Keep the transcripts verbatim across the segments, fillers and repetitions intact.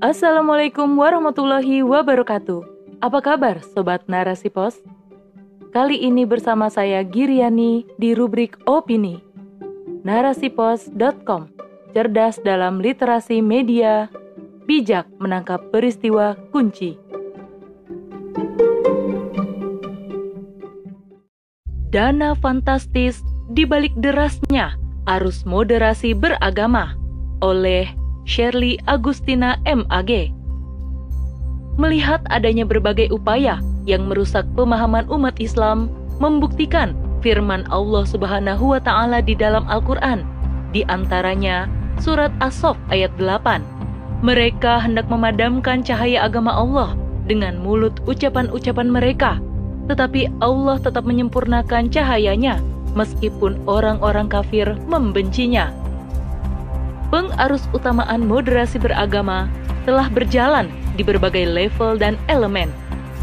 Assalamualaikum warahmatullahi wabarakatuh. Apa kabar Sobat Narasi Pos? Kali ini bersama saya Giryani di rubrik Opini narasi pos dot com. Cerdas dalam literasi media, bijak menangkap peristiwa kunci. Dana fantastis dibalik derasnya arus moderasi beragama oleh Shirley Agustina M A G. Melihat adanya berbagai upaya yang merusak pemahaman umat Islam, membuktikan firman Allah Subhanahu wa taala di dalam Al-Qur'an, di antaranya surat Ash-Shaf ayat delapan. Mereka hendak memadamkan cahaya agama Allah dengan mulut ucapan-ucapan mereka, tetapi Allah tetap menyempurnakan cahayanya meskipun orang-orang kafir membencinya. Pengarus utamaan moderasi beragama telah berjalan di berbagai level dan elemen.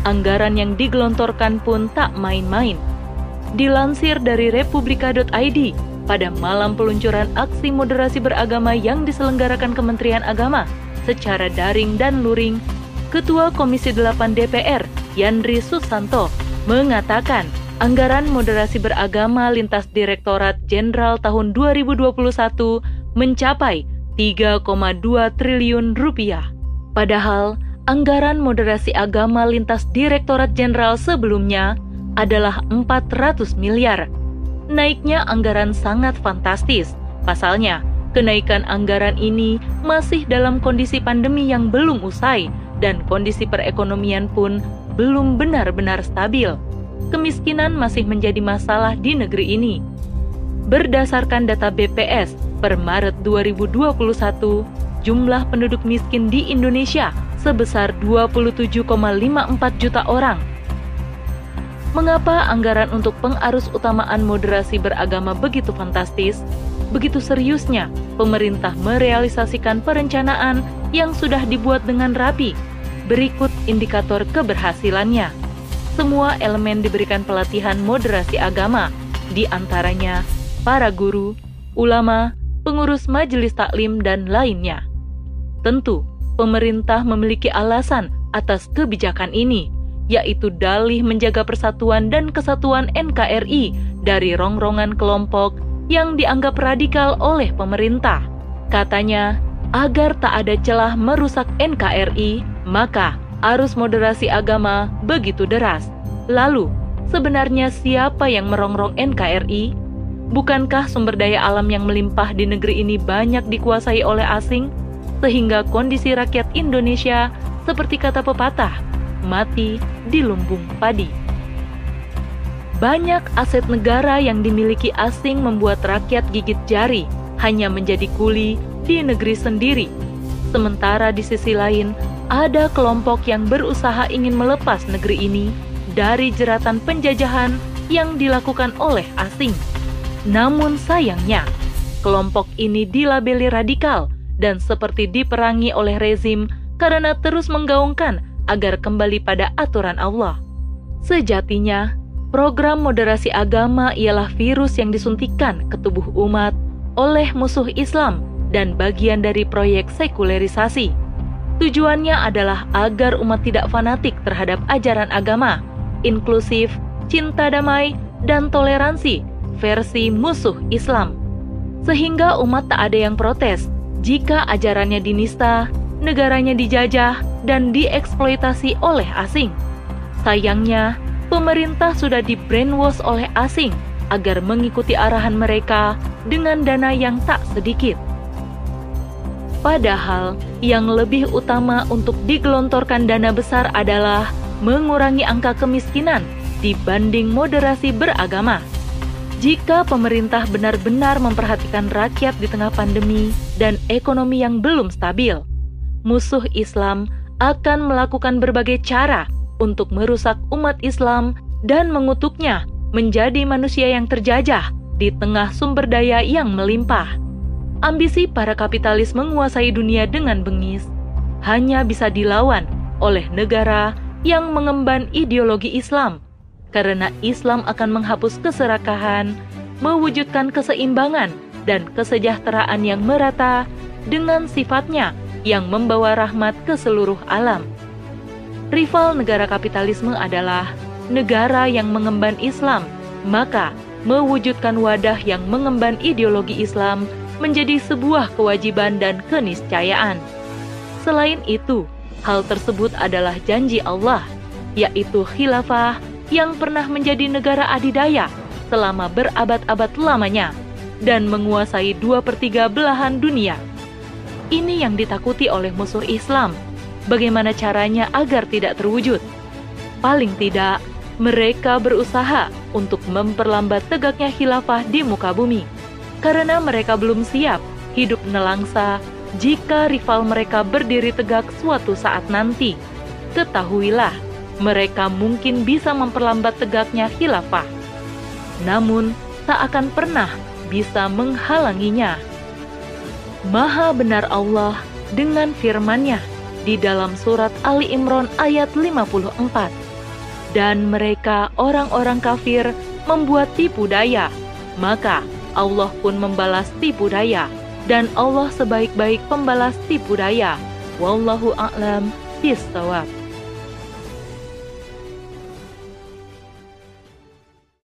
Anggaran yang digelontorkan pun tak main-main. Dilansir dari republika dot i d, pada malam peluncuran aksi moderasi beragama yang diselenggarakan Kementerian Agama secara daring dan luring, Ketua Komisi delapan D P R, Yandri Susanto, mengatakan anggaran moderasi beragama lintas Direktorat Jenderal tahun dua ribu dua puluh satu mencapai tiga koma dua triliun rupiah. Padahal, anggaran moderasi agama lintas Direktorat Jenderal sebelumnya adalah empat ratus miliar. Naiknya anggaran sangat fantastis. Pasalnya, kenaikan anggaran ini masih dalam kondisi pandemi yang belum usai dan kondisi perekonomian pun belum benar-benar stabil. Kemiskinan masih menjadi masalah di negeri ini. Berdasarkan data B P S, per Maret dua ribu dua puluh satu, jumlah penduduk miskin di Indonesia sebesar dua puluh tujuh koma lima empat juta orang. Mengapa anggaran untuk pengarus utamaan moderasi beragama begitu fantastis? Begitu seriusnya, pemerintah merealisasikan perencanaan yang sudah dibuat dengan rapi. Berikut indikator keberhasilannya. Semua elemen diberikan pelatihan moderasi agama, di antaranya para guru, ulama, pengurus majelis taklim, dan lainnya. Tentu, pemerintah memiliki alasan atas kebijakan ini, yaitu dalih menjaga persatuan dan kesatuan N K R I dari rongrongan kelompok yang dianggap radikal oleh pemerintah. Katanya, agar tak ada celah merusak N K R I, maka arus moderasi agama begitu deras. Lalu, sebenarnya siapa yang merongrong N K R I? Bukankah sumber daya alam yang melimpah di negeri ini banyak dikuasai oleh asing, sehingga kondisi rakyat Indonesia seperti kata pepatah, mati di lumbung padi. Banyak aset negara yang dimiliki asing membuat rakyat gigit jari, hanya menjadi kuli di negeri sendiri. Sementara di sisi lain, ada kelompok yang berusaha ingin melepas negeri ini dari jeratan penjajahan yang dilakukan oleh asing. Namun sayangnya, kelompok ini dilabeli radikal dan seperti diperangi oleh rezim karena terus menggaungkan agar kembali pada aturan Allah. Sejatinya, program moderasi agama ialah virus yang disuntikkan ke tubuh umat oleh musuh Islam dan bagian dari proyek sekulerisasi. Tujuannya adalah agar umat tidak fanatik terhadap ajaran agama, inklusif, cinta damai, dan toleransi versi musuh Islam, sehingga umat tak ada yang protes jika ajarannya dinista, negaranya dijajah, dan dieksploitasi oleh asing. Sayangnya, pemerintah sudah di-brainwash oleh asing agar mengikuti arahan mereka dengan dana yang tak sedikit. Padahal, yang lebih utama untuk digelontorkan dana besar adalah mengurangi angka kemiskinan dibanding moderasi beragama. Jika pemerintah benar-benar memperhatikan rakyat di tengah pandemi dan ekonomi yang belum stabil, musuh Islam akan melakukan berbagai cara untuk merusak umat Islam dan mengutuknya menjadi manusia yang terjajah di tengah sumber daya yang melimpah. Ambisi para kapitalis menguasai dunia dengan bengis hanya bisa dilawan oleh negara yang mengemban ideologi Islam, karena Islam akan menghapus keserakahan, mewujudkan keseimbangan dan kesejahteraan yang merata dengan sifatnya yang membawa rahmat ke seluruh alam. Rival negara kapitalisme adalah negara yang mengemban Islam, maka mewujudkan wadah yang mengemban ideologi Islam menjadi sebuah kewajiban dan keniscayaan. Selain itu, hal tersebut adalah janji Allah, yaitu khilafah yang pernah menjadi negara adidaya selama berabad-abad lamanya dan menguasai dua per tiga belahan dunia. Ini yang ditakuti oleh musuh Islam. Bagaimana caranya agar tidak terwujud? Paling tidak, mereka berusaha untuk memperlambat tegaknya khilafah di muka bumi, karena mereka belum siap hidup nelangsa jika rival mereka berdiri tegak suatu saat nanti. Ketahuilah, mereka mungkin bisa memperlambat tegaknya khilafah, namun tak akan pernah bisa menghalanginya. Maha benar Allah dengan firman-Nya di dalam surat Ali Imran ayat lima puluh empat. Dan mereka orang-orang kafir membuat tipu daya, maka Allah pun membalas tipu daya, dan Allah sebaik-baik pembalas tipu daya. Wallahu a'lam bishawab.